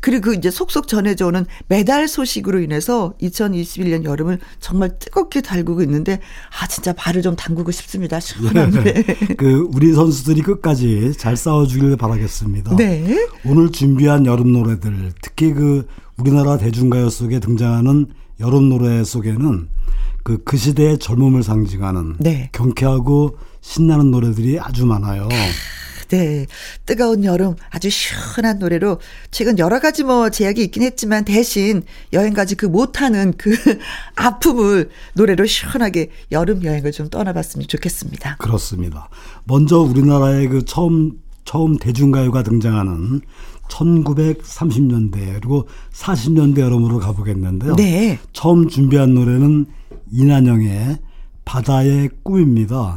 그리고 이제 속속 전해져오는 메달 소식으로 인해서 2021년 여름을 정말 뜨겁게 달구고 있는데 아 진짜 발을 좀 담그고 싶습니다. 시원한데. 그 우리 선수들이 끝까지 잘 싸워주길 바라겠습니다. 네. 오늘 준비한 여름 노래들 특히 그 우리나라 대중가요 속에 등장하는 여름 노래 속에는 그 시대의 젊음을 상징하는 네. 경쾌하고 신나는 노래들이 아주 많아요. 네. 뜨거운 여름 아주 시원한 노래로 최근 여러 가지 뭐 제약이 있긴 했지만 대신 여행 가지 그 못하는 그 아픔을 노래로 시원하게 여름 여행을 좀 떠나봤으면 좋겠습니다. 그렇습니다. 먼저 우리나라의 그 처음 대중가요가 등장하는 1930년대 그리고 40년대 여름으로 가보겠는데요. 네. 처음 준비한 노래는 이난영의 바다의 꿈입니다.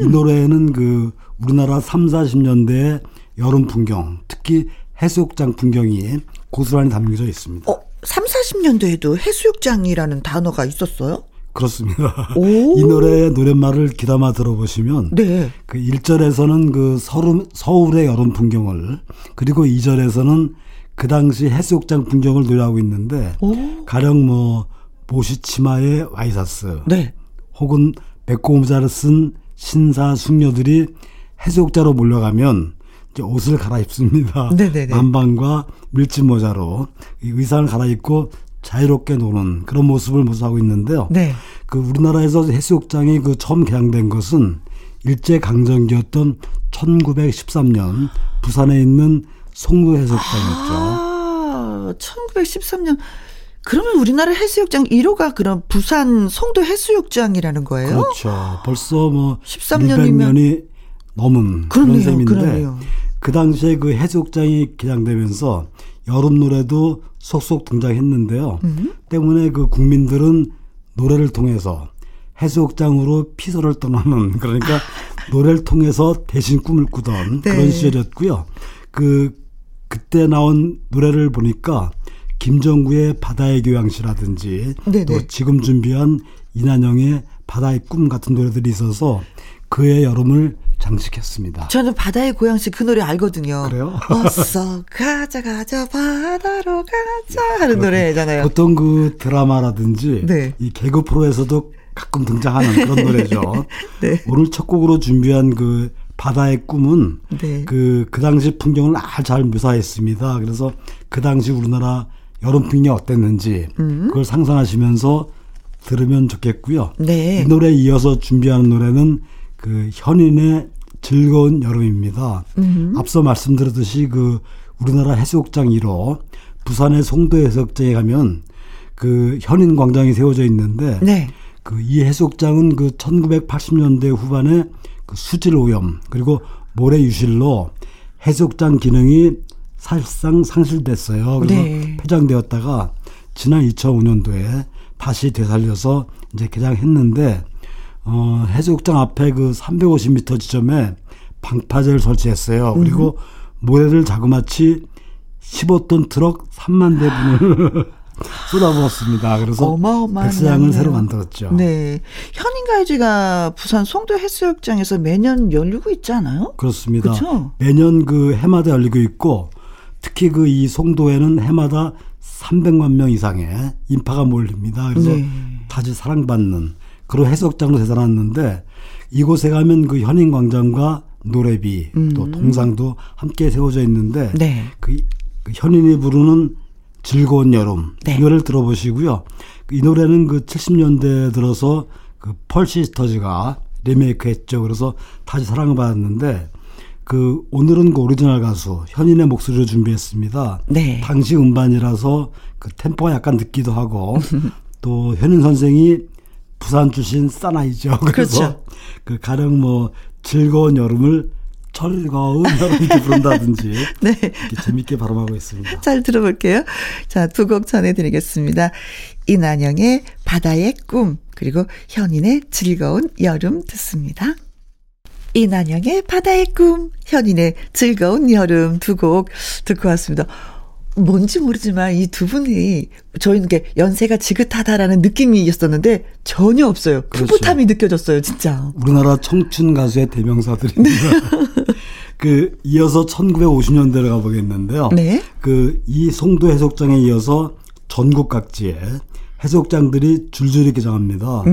이 노래는 그 우리나라 3, 40년대의 여름 풍경, 특히 해수욕장 풍경이 고스란히 담겨져 있습니다. 3, 40년대에도 해수욕장이라는 단어가 있었어요? 그렇습니다. 오. 이 노래의 노랫말을 귀담아 들어보시면 네. 그 1절에서는 그 서울의 여름 풍경을 그리고 2절에서는 그 당시 해수욕장 풍경을 노래하고 있는데 오. 가령 뭐 모시치마에 와이사스 네. 혹은 매꼬모자를 쓴 신사 숙녀들이 해수욕자로 몰려가면 이제 옷을 갈아입습니다. 네네네. 만방과 밀짚모자로 의상을 갈아입고 자유롭게 노는 그런 모습을 모습하고 있는데요. 네. 그 우리나라에서 해수욕장이 그 처음 개항된 것은 일제강점기였던 1913년 부산에 있는 송도해수욕장이었죠. 아, 1913년. 그러면 우리나라 해수욕장 1호가 그럼 부산 송도 해수욕장이라는 거예요? 그렇죠. 벌써 뭐 13년이 넘은 그런 셈인데 그러네요. 그 당시에 그 해수욕장이 개장되면서 여름 노래도 속속 등장했는데요. 때문에 그 국민들은 노래를 통해서 해수욕장으로 피서를 떠나는 그러니까 노래를 통해서 대신 꿈을 꾸던 네. 그런 시절이었고요. 그때 나온 노래를 보니까 김정구의 바다의 교양시라든지 네네. 또 지금 준비한 이난영의 바다의 꿈 같은 노래들이 있어서 그의 여름을 장식했습니다. 저는 바다의 고양시 그 노래 알거든요. 그래요? 어서 가자 바다로 가자 하는 그렇군요. 노래잖아요. 보통 그 드라마라든지 네. 이 개그 프로에서도 가끔 등장하는 그런 노래죠. 네. 오늘 첫 곡으로 준비한 그 바다의 꿈은 네. 그 당시 풍경을 아주 잘 묘사했습니다. 그래서 그 당시 우리나라 여름 풍경이 어땠는지 그걸 상상하시면서 들으면 좋겠고요. 네. 이 노래에 이어서 준비하는 노래는 그 현인의 즐거운 여름입니다. 앞서 말씀드렸듯이 그 우리나라 해수욕장 1호 부산의 송도 해수욕장에 가면 그 현인 광장이 세워져 있는데 네. 그 이 해수욕장은 그 1980년대 후반에 그 수질 오염 그리고 모래 유실로 해수욕장 기능이 사실상 상실됐어요. 그래서 네. 폐장되었다가 지난 2005년도에 다시 되살려서 이제 개장했는데 해수욕장 앞에 그 350m 지점에 방파제를 설치했어요. 그리고 모래를 자그마치 15톤 트럭 3만 대분을 쏟아부었습니다. 그래서 백사장을 새로 만들었죠. 네, 현인가요제가 부산 송도 해수욕장에서 매년 열리고 있지 않아요? 그렇습니다. 그쵸? 매년 그 해마다 열리고 있고 특히 그 이 송도에는 해마다 300만 명 이상의 인파가 몰립니다. 그래서 네. 다시 사랑받는 그런 해수욕장으로 되살았는데 이곳에 가면 그 현인광장과 노래비 또 동상도 함께 세워져 있는데 네. 그 현인이 부르는 즐거운 여름 네. 이 노래를 들어보시고요. 이 노래는 그 70년대에 들어서 그 펄시스터즈가 리메이크했죠. 그래서 다시 사랑을 받았는데 그 오늘은 그 오리지널 가수 현인의 목소리로 준비했습니다. 네. 당시 음반이라서 그 템포가 약간 늦기도 하고 또 현인 선생이 부산 출신 사나이죠. 그래서 그렇죠. 그 가령 뭐 즐거운 여름을 즐거운 여름 이렇게 부른다든지 네. 이렇게 재밌게 발음하고 있습니다. 잘 들어볼게요. 자, 두 곡 전해드리겠습니다. 이난영의 바다의 꿈 그리고 현인의 즐거운 여름 듣습니다. 이난영의 바다의 꿈 현인의 즐거운 여름 두 곡 듣고 왔습니다. 뭔지 모르지만 이 두 분이 저희는 연세가 지긋하다라는 느낌이 있었는데 전혀 없어요. 풋풋함이 그렇죠. 느껴졌어요. 진짜. 우리나라 청춘 가수의 대명사들입니다. 그 이어서 1950년대로 가보겠는데요. 네. 그 이 송도 해수욕장에 이어서 전국 각지에 해수욕장들이 줄줄이 개장합니다.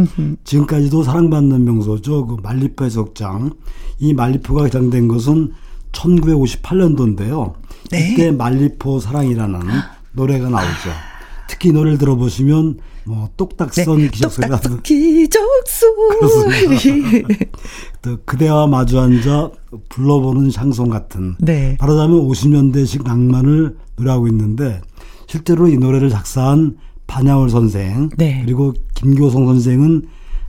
지금까지도 사랑받는 명소죠. 그 말리포 해수욕장. 이 말리포가 개장된 것은 1958년도인데요. 네. 이때 말리포 사랑이라는 노래가 나오죠. 특히 노래를 들어보시면 뭐 똑딱선 네. 기적소리가 기적소리 또 그대와 마주 앉아 불러보는 샹송 같은 네. 바로자면 50년대식 낭만을 노래하고 있는데 실제로 이 노래를 작사한 반야월 선생 네. 그리고 김교성 선생은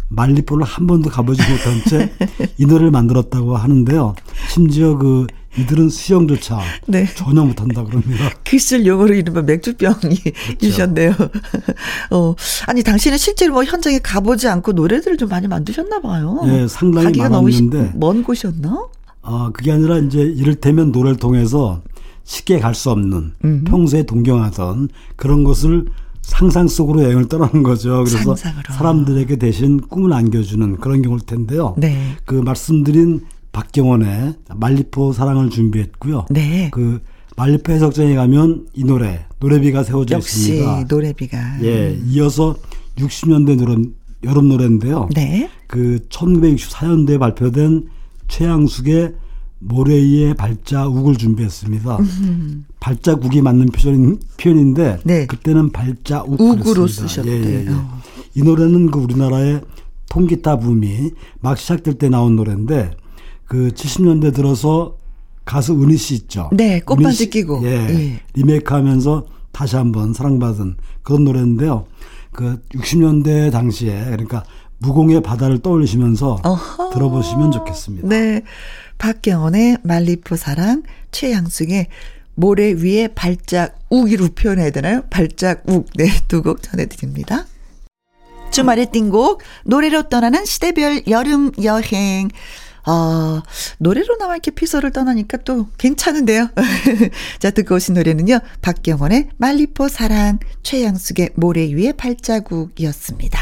말리포를 한 번도 가보지 못한 채 이 노래를 만들었다고 하는데요. 심지어 그 이들은 수영조차 네. 전혀 못한다 그럽니다. 기술 용어로 이른바 맥주병이 주셨네요. 그렇죠. 아니 당신은 실제로 뭐 현장에 가보지 않고 노래들을 좀 많이 만드셨나 봐요. 네, 상당히 가기가 많았는데 너무 먼 곳이었나? 아 그게 아니라 이제 이를테면 노래를 통해서 쉽게 갈 수 없는 평소에 동경하던 그런 것을 상상 속으로 여행을 떠나는 거죠. 그래서 상상으로. 사람들에게 대신 꿈을 안겨주는 그런 경우일 텐데요. 네. 그 말씀드린 박경원의 말리포 사랑을 준비했고요. 네. 그 말리포 해석장에 가면 이 노래비가 세워져 있습니다. 역시 노래비가. 예, 이어서 60년대 여름 노래인데요. 네. 그 1964년도에 발표된 최양숙의 모래 위에 발자국을 준비했습니다. 발자국이 맞는 표현인데 네. 그때는 발자국으로 쓰셨대요. 예, 예. 이 노래는 그 우리나라의 통기타 붐이 막 시작될 때 나온 노래인데 그 70년대 들어서 가수 은희 씨 있죠. 네, 꽃반지 끼고 예, 예. 리메이크하면서 다시 한번 사랑받은 그런 노래인데요. 그 60년대 당시에 그러니까 무공의 바다를 떠올리시면서 어허. 들어보시면 좋겠습니다. 네, 박경원의 말리포 사랑, 최양숙의 모래 위에 발짝 우기로 표현해야 되나요? 발짝 욱. 네, 두 곡 전해드립니다. 주말의 띵곡 노래로 떠나는 시대별 여름 여행. 노래로 나와 이렇게 피서를 떠나니까 또 괜찮은데요. 자, 듣고 오신 노래는요. 박경원의 말리포 사랑, 최양숙의 모래 위에 발자국이었습니다.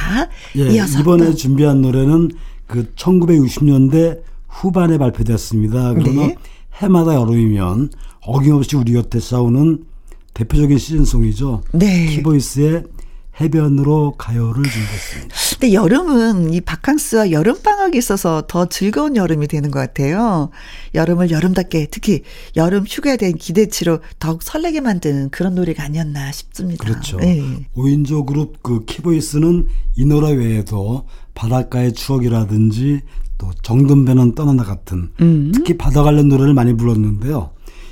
예, 이어서 이번에 또. 준비한 노래는 그 1960년대 후반에 발표됐습니다. 그러나 네. 해마다 여름이면 어김없이 우리 곁에 싸우는 대표적인 시즌송이죠. 네. 키보이스의 해변으로 가요를 준비했습니다. 근데 여름은 이 바캉스와 여름방학이 있어서 더 즐거운 여름이 되는 것 같아요. 여름을 여름답게 특히 여름 휴가에 대한 기대치로 더욱 설레게 만드는 그런 노래가 아니었나 싶습니다. 그렇죠. 네. 5인조 그룹 그 키보이스는 이 노래 외에도 바닷가의 추억이라든지 또 정든배는 떠나나 같은 특히 바다 관련 노래를 많이 불렀는데요.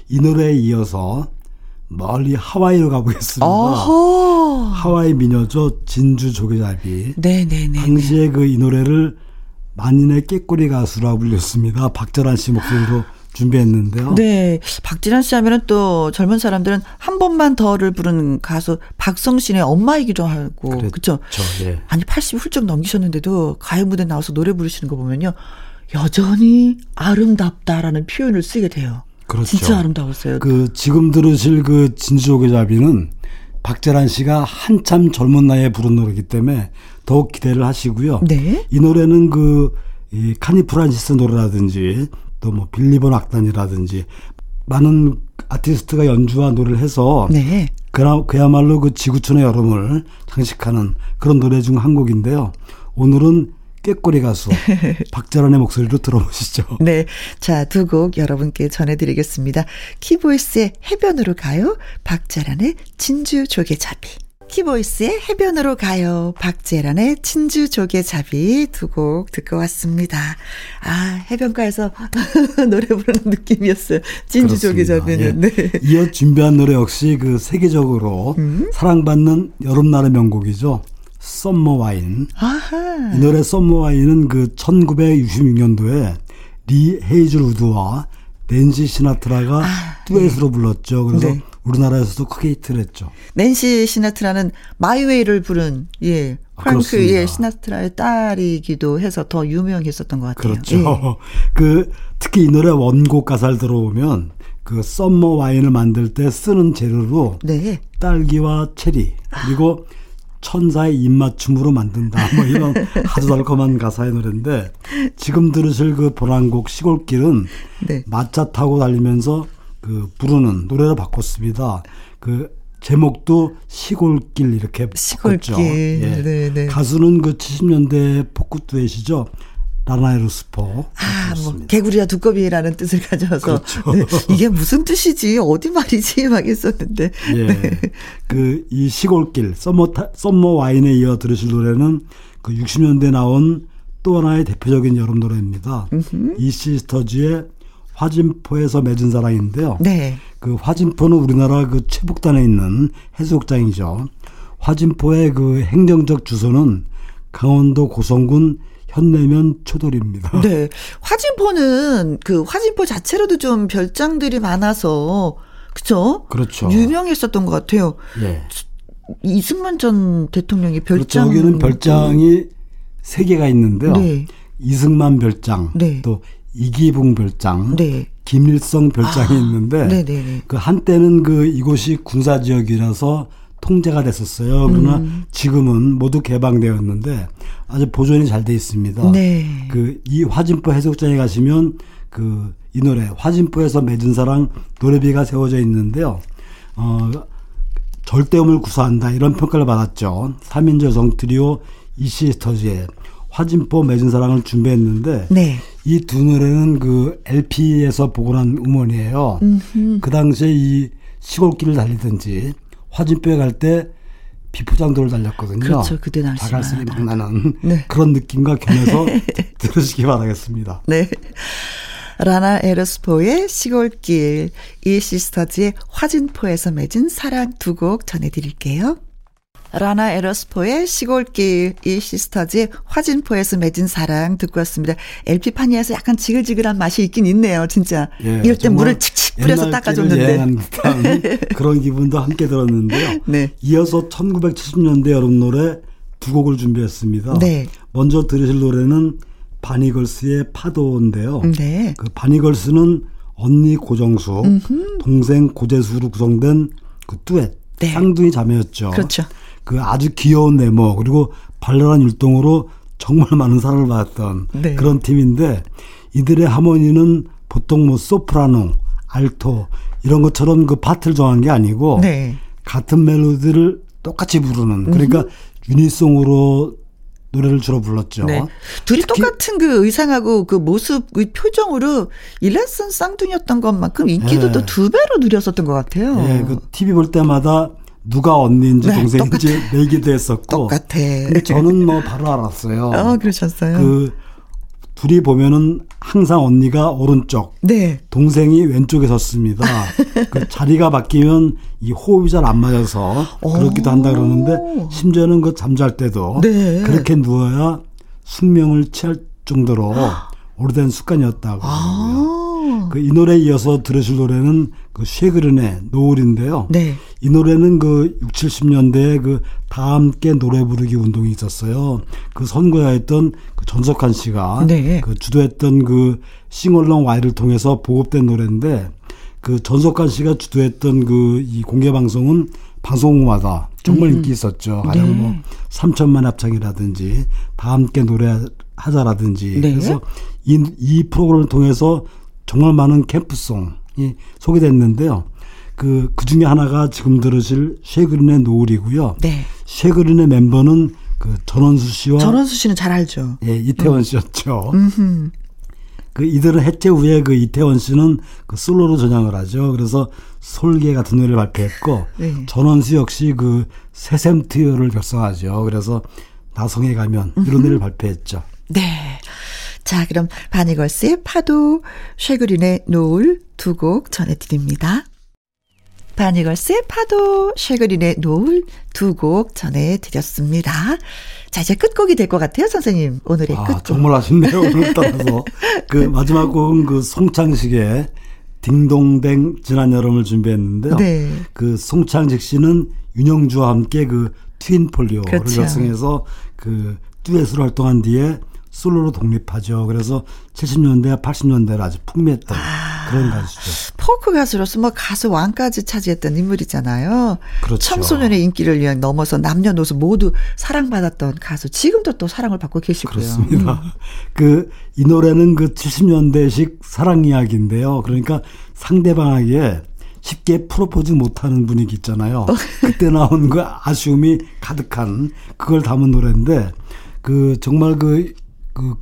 이 노래에 이어서 멀리 하와이로 가보겠습니다. 어허. 하와이 미녀죠. 진주 조개잡이. 네네네. 당시에 그 이 노래를 만인의 깨꼬리 가수라 불렸습니다. 박재란 씨 목소리로 준비했는데요. 네. 박재란 씨 하면은 또 젊은 사람들은 한 번만 더를 부르는 가수 박성신의 엄마이기도 하고. 그렇죠. 예. 아니 80 훌쩍 넘기셨는데도 가요 무대 나와서 노래 부르시는 거 보면요. 여전히 아름답다라는 표현을 쓰게 돼요. 그렇죠. 진짜 아름다웠어요. 그 지금 들으실 그 진주조개잡이는 박재란 씨가 한참 젊은 나이에 부른 노래이기 때문에 더욱 기대를 하시고요. 네. 이 노래는 그 이 카니 프란시스 노래라든지 또 뭐 빌리본 악단이라든지 많은 아티스트가 연주와 노래를 해서 네. 그야말로 그 지구촌의 여름을 장식하는 그런 노래 중 한 곡인데요. 오늘은 꾀꼬리 가수 박재란의 목소리로 들어보시죠. 네, 자, 두 곡 여러분께 전해드리겠습니다. 키보이스의 해변으로 가요, 박재란의 진주 조개잡이. 키보이스의 해변으로 가요, 박재란의 진주 조개잡이 두 곡 듣고 왔습니다. 아, 해변가에서 노래 부르는 느낌이었어요. 진주 조개잡이는. 예. 네. 이어 준비한 노래 역시 그 세계적으로 사랑받는 여름날의 명곡이죠. 썸머 와인. 아하. 이 노래 썸머 와인은 그 1966년도에 리 헤이즐 우드와 낸시 시나트라가 듀엣으로 네. 불렀죠. 그래서 네. 우리나라에서도 크게 히트를 했죠. 낸시 시나트라는 마이웨이를 부른 예 프랑크의 예, 시나트라의 딸이기도 해서 더 유명했었던 것 같아요. 그렇죠. 예. 그 특히 이 노래 원곡 가사를 들어보면 그 썸머 와인을 만들 때 쓰는 재료로 네. 딸기와 체리 그리고 천사의 입맞춤으로 만든다. 뭐 이런 아주 달콤한 가사의 노래인데 지금 들으실 그 보란곡 시골길은 네. 마차 타고 달리면서 그 부르는 노래로 바꿨습니다. 그 제목도 시골길 이렇게 시골길. 바꿨죠. 예. 네, 네. 가수는 그 70년대 포크 듀엣이죠. 라나에루스포. 아, 뭐 개구리와 두꺼비라는 뜻을 가져와서 그렇죠. 네, 이게 무슨 뜻이지 어디 말이지 막 했었는데. 예. 네. 그 이 시골길 썸머 와인에 이어 들으실 노래는 그 60년대 나온 또 하나의 대표적인 여름 노래입니다. 이 시스터즈의 화진포에서 맺은 사랑인데요. 네. 그 화진포는 우리나라 그 최북단에 있는 해수욕장이죠. 화진포의 그 행정적 주소는 강원도 고성군 현내면 초돌입니다. 네. 화진포는 그 화진포 자체로도 좀 별장들이 많아서, 그쵸? 그렇죠. 유명했었던 것 같아요. 예. 이승만 전 대통령이 별장. 그렇죠. 여기는 별장이 세 개가 있는데요. 네. 이승만 별장, 네. 또 이기붕 별장, 네. 김일성 별장이 있는데, 네네네. 그 한때는 그 이곳이 군사지역이라서 통제가 됐었어요. 그러나 지금은 모두 개방되었는데 아주 보존이 잘 돼 있습니다. 네. 그 이 화진포 해수욕장에 가시면 그 이 노래 화진포에서 맺은 사랑 노래비가 세워져 있는데요. 절대음을 구사한다 이런 평가를 받았죠. 3인조 여성 트리오 이시스터즈의 화진포 맺은 사랑을 준비했는데 네. 이 두 노래는 그 LP에서 복원한 음원이에요. 그 당시에 이 시골길을 달리든지 화진뼈에 갈 때 비포장도를 달렸거든요. 그렇죠. 그때 날씨가. 자갈색이 막 나는 네. 그런 느낌과 겸해서 들으시기 바라겠습니다. 네. 라나 에르스포의 시골길, 이 시스터즈의 화진포에서 맺은 사랑 두 곡 전해드릴게요. 라나 에르스포의 시골길, 이 시스터즈의 화진포에서 맺은 사랑 듣고 왔습니다. LP판이어서 약간 지글지글한 맛이 있긴 있네요. 진짜. 예, 이럴 때 물을 칙칙 뿌려서 닦아줬는데. 그런 기분도 함께 들었는데요. 네. 이어서 1970년대 여름 노래 두 곡을 준비했습니다. 네. 먼저 들으실 노래는 바니걸스의 파도인데요. 네. 그 바니걸스는 언니 고정수, 동생 고재수로 구성된 그 듀엣, 네. 쌍둥이 자매였죠. 그렇죠. 그 아주 귀여운 외모 그리고 발랄한 율동으로 정말 많은 사랑을 받았던 네. 그런 팀인데 이들의 하모니는 보통 뭐 소프라노, 알토 이런 것처럼 그 파트를 정한 게 아니고 네. 같은 멜로디를 똑같이 부르는 그러니까 유니송으로 노래를 주로 불렀죠. 네. 둘이 똑같은 그 의상하고 그 모습의 표정으로 일란슨 쌍둥이였던 것만큼 인기도 네. 또 두 배로 누렸었던 것 같아요. 네. 그 TV 볼 때마다 누가 언니인지 네, 동생인지 내기도 했었고. 똑같아. 근데 저는 뭐 바로 알았어요. 아, 그러셨어요? 그 둘이 보면은 항상 언니가 오른쪽, 네. 동생이 왼쪽에 섰습니다. 그 자리가 바뀌면 이 호흡이 잘 안 맞아서 그렇기도 한다 그러는데 심지어는 그 잠잘 때도 네. 그렇게 누워야 숙명을 취할 정도로 오래된 습관이었다고 그러더라고요. 그 이 노래에 이어서 들으실 노래는 그 쉐그른의 노을인데요. 네. 이 노래는 그 60, 70년대에 그 다 함께 노래 부르기 운동이 있었어요. 그 선구자였던 그 전석환 씨가 네. 그 주도했던 그 싱얼롱 와이를 통해서 보급된 노래인데 그 전석환 씨가 주도했던 그 이 공개 방송은 방송마다 정말 인기 있었죠. 가령 네. 뭐 3천만 합창이라든지 다 함께 노래하자라든지 네. 그래서 이 프로그램을 통해서 정말 많은 캠프송이 소개됐는데요. 그 중에 하나가 지금 들으실 쉐그린의 노을이고요. 네. 쉐그린의 멤버는 그 전원수 씨와 전원수 씨는 잘 알죠. 예, 이태원 씨였죠. 그 이들은 해체 후에 그 이태원 씨는 그 솔로로 전향을 하죠. 그래서 솔개 같은 노래를 발표했고 네. 전원수 역시 그 새샘 트리오를 결성하죠. 그래서 나성에 가면 이런 노래를 발표했죠. 네. 자, 그럼 바니걸스의 파도, 쉐그린의 노을 두 곡 전해드립니다. 바니걸스의 파도, 쉐그린의 노을 두 곡 전해드렸습니다. 자, 이제 끝곡이 될 것 같아요, 선생님. 오늘의 끝곡. 정말 아쉽네요, 오늘 따라서. 그 마지막 곡은 그 송창식의 딩동댕 지난 여름을 준비했는데요. 네. 그 송창식 씨는 윤영주와 함께 그 트윈폴리오를 결성해서 그렇죠. 그 듀엣으로 활동한 뒤에 솔로로 독립하죠. 그래서 70년대와 80년대를 아주 풍미했던 그런 가수죠. 포크 가수로서 뭐 가수 왕까지 차지했던 인물이잖아요. 그렇죠. 청소년의 인기를 넘어서 남녀노소 모두 사랑받았던 가수. 지금도 또 사랑을 받고 계시고요. 그렇습니다. 이 노래는 70년대식 사랑 이야기인데요. 그러니까 상대방에게 쉽게 프로포즈 못하는 분위기 있잖아요. 그때 나온 그 아쉬움이 가득한 그걸 담은 노래인데 정말 그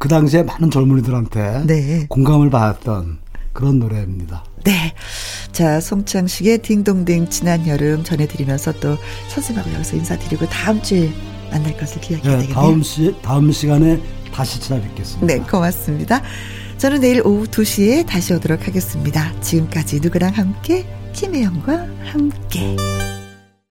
당시에 많은 젊은이들한테 네. 공감을 받았던 그런 노래입니다. 네. 자, 송창식의 딩동댕 지난 여름 전해드리면서 또 선생님하고 여기서 인사드리고 다음 주에 만날 것을 기약해야 되겠네요. 다음 시간에 다시 찾아뵙겠습니다. 네, 고맙습니다. 저는 내일 오후 2시에 다시 오도록 하겠습니다. 지금까지 누구랑 함께? 김혜영과 함께.